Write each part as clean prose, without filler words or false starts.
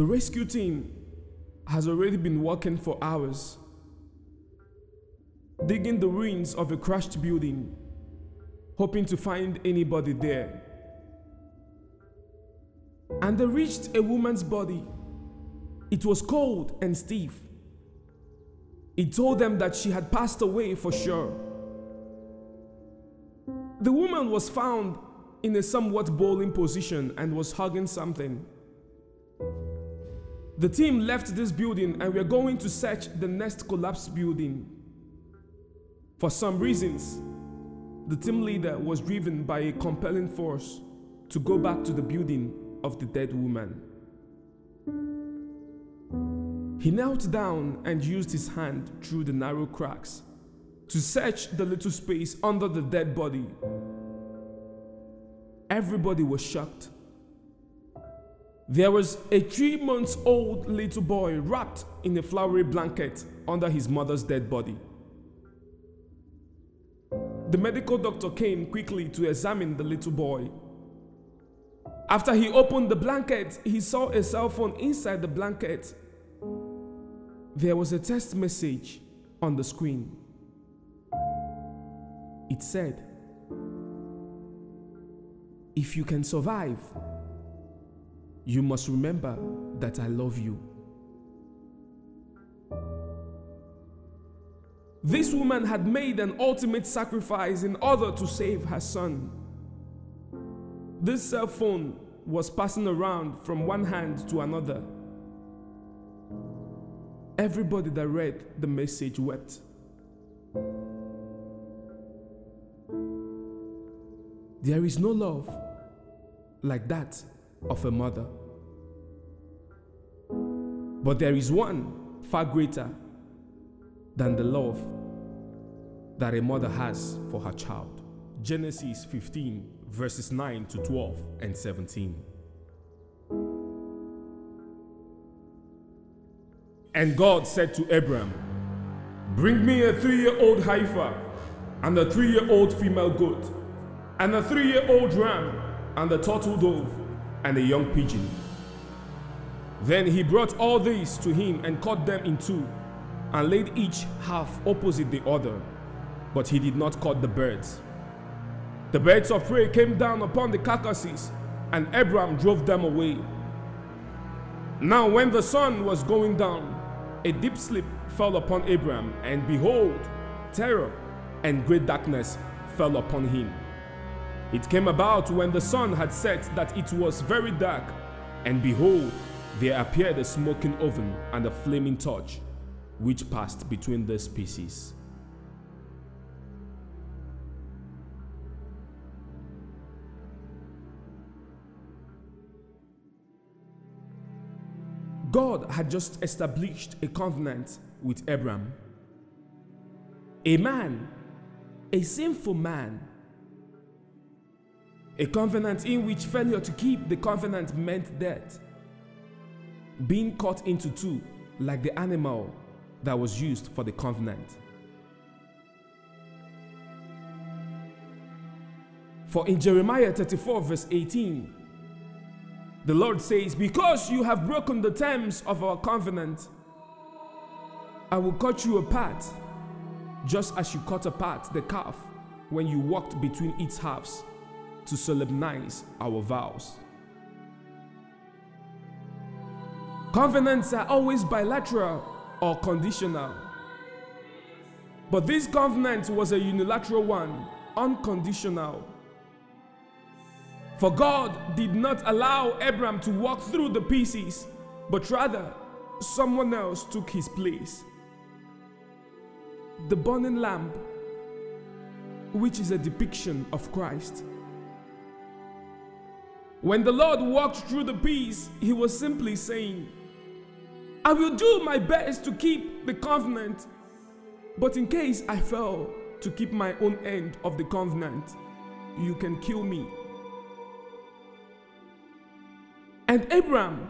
The rescue team has already been working for hours, digging the ruins of a crashed building, hoping to find anybody there. And they reached a woman's body. It was cold and stiff. It told them that she had passed away for sure. The woman was found in a somewhat bowling position and was hugging something. The team left this building and we are going to search the next collapsed building. For some reasons, the team leader was driven by a compelling force to go back to the building of the dead woman. He knelt down and used his hand through the narrow cracks to search the little space under the dead body. Everybody was shocked. There was a 3-month-old little boy wrapped in a flowery blanket under his mother's dead body. The medical doctor came quickly to examine the little boy. After he opened the blanket, he saw a cell phone inside the blanket. There was a text message on the screen. It said, "If you can survive, you must remember that I love you." This woman had made an ultimate sacrifice in order to save her son. This cell phone was passing around from one hand to another. Everybody that read the message wept. There is no love like that of a mother. But there is one far greater than the love that a mother has for her child. Genesis 15. Verses 9 to 12 and 17. And God said to Abram, "Bring me a 3-year-old heifer, and a 3-year-old female goat, and a 3-year-old ram, and a turtle dove, and a young pigeon." Then he brought all these to him and cut them in two, and laid each half opposite the other, but he did not cut the birds. The birds of prey came down upon the carcasses, and Abram drove them away. Now when the sun was going down, a deep sleep fell upon Abram, and behold, terror and great darkness fell upon him. It came about when the sun had set that it was very dark, and behold, there appeared a smoking oven and a flaming torch, which passed between the pieces. God had just established a covenant with Abram. A man, a sinful man. A covenant in which failure to keep the covenant meant death. Being cut into two like the animal that was used for the covenant. For in Jeremiah 34 verse 18, the Lord says, "Because you have broken the terms of our covenant, I will cut you apart, just as you cut apart the calf when you walked between its halves to solemnize our vows." Covenants are always bilateral or conditional. But this covenant was a unilateral one, unconditional. For God did not allow Abram to walk through the pieces, but rather someone else took his place. The burning lamb, which is a depiction of Christ. When the Lord walked through the piece, he was simply saying, "I will do my best to keep the covenant, but in case I fail to keep my own end of the covenant, you can kill me." And Abram,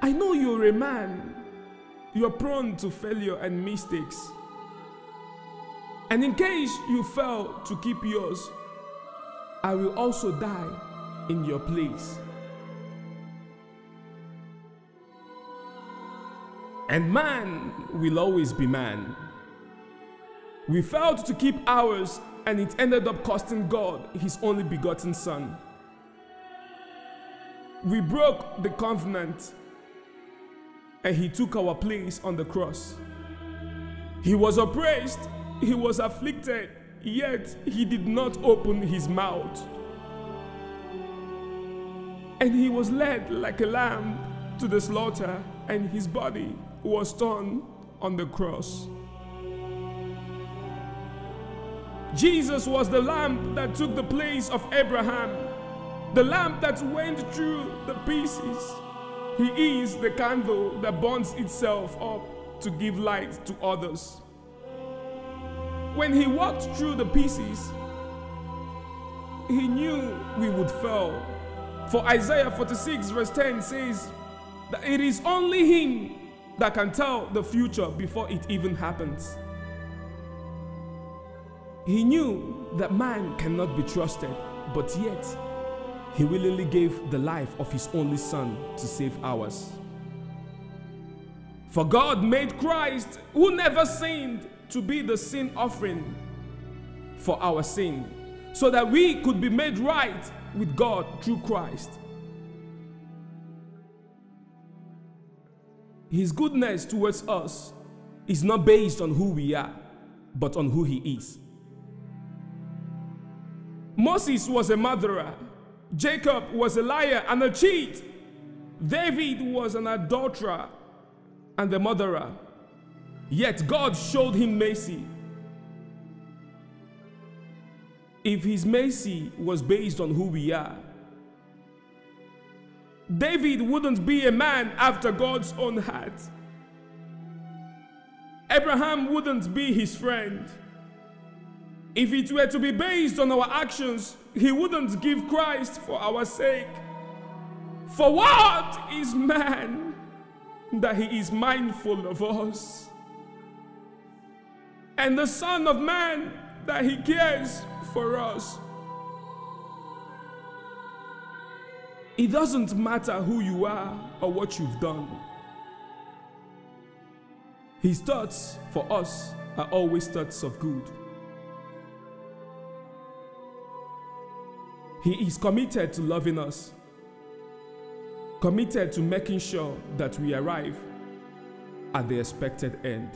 I know you're a man. You're prone to failure and mistakes. And in case you fail to keep yours, I will also die in your place. And man will always be man. We failed to keep ours, and it ended up costing God his only begotten Son. We broke the covenant, and he took our place on the cross. He was oppressed, he was afflicted, yet he did not open his mouth. And he was led like a lamb to the slaughter, and his body was torn on the cross. Jesus was the lamb that took the place of Abraham, the lamb that went through the pieces. He is the candle that burns itself up to give light to others. When he walked through the pieces, he knew we would fail. For Isaiah 46 verse 10 says that it is only him that can tell the future before it even happens. He knew that man cannot be trusted, but yet he willingly gave the life of his only Son to save ours. For God made Christ, who never sinned, to be the sin offering for our sin, so that we could be made right with God through Christ. His goodness towards us is not based on who we are, but on who he is. Moses was a murderer. Jacob was a liar and a cheat. David was an adulterer and a murderer. Yet God showed him mercy. If his mercy was based on who we are, David wouldn't be a man after God's own heart. Abraham wouldn't be his friend. If it were to be based on our actions, he wouldn't give Christ for our sake. For what is man that he is mindful of us? And the Son of Man that he cares for us? It doesn't matter who you are or what you've done. His thoughts for us are always thoughts of good. He is committed to loving us, committed to making sure that we arrive at the expected end.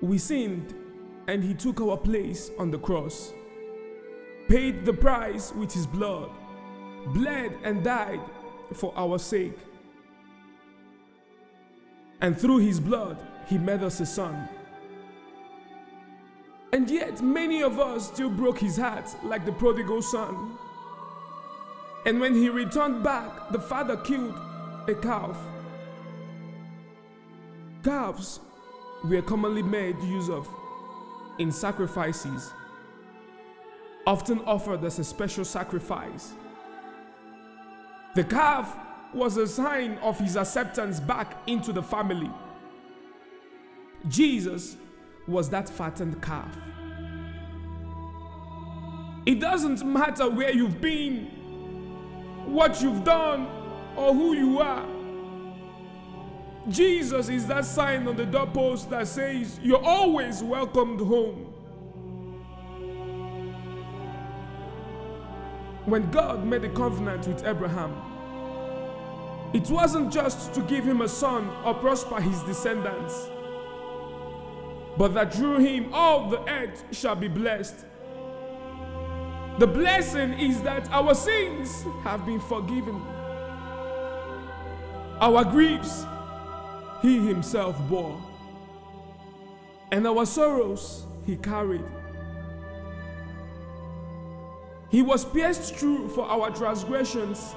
We sinned, and he took our place on the cross, paid the price with his blood, bled and died for our sake. And through his blood, he made us a son. And yet many of us still broke his heart like the prodigal son. And when he returned back, the father killed a calf. Calves were commonly made use of in sacrifices, often offered as a special sacrifice. The calf was a sign of his acceptance back into the family. Jesus was that fattened calf. It doesn't matter where you've been, what you've done, or who you are. Jesus is that sign on the doorpost that says, "You're always welcomed home." When God made a covenant with Abraham, it wasn't just to give him a son or prosper his descendants, but that through him all the earth shall be blessed. The blessing is that our sins have been forgiven. Our griefs he himself bore, and our sorrows he carried. He was pierced through for our transgressions.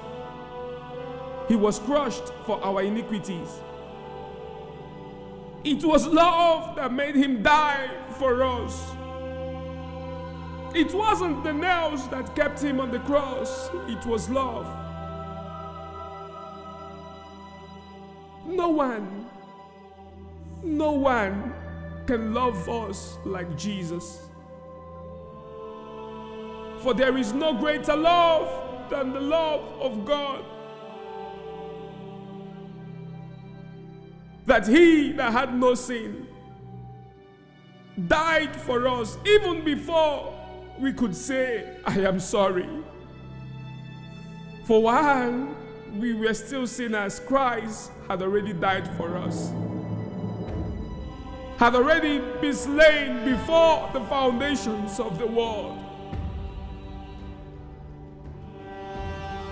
He was crushed for our iniquities. It was love that made him die for us. It wasn't the nails that kept him on the cross. It was love. No one can love us like Jesus. For there is no greater love than the love of God. That he that had no sin died for us even before we could say, I am sorry. For while we were still sinners, Christ had already died for us. Had already been slain before the foundations of the world.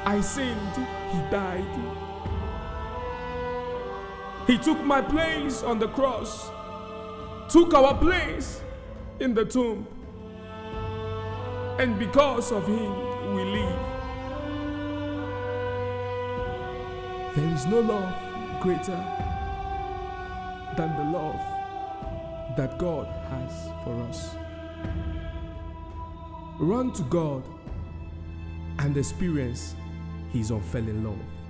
I sinned, he died. He took my place on the cross, took our place in the tomb, and because of him, we live. There is no love greater than the love that God has for us. Run to God and experience his unfailing love.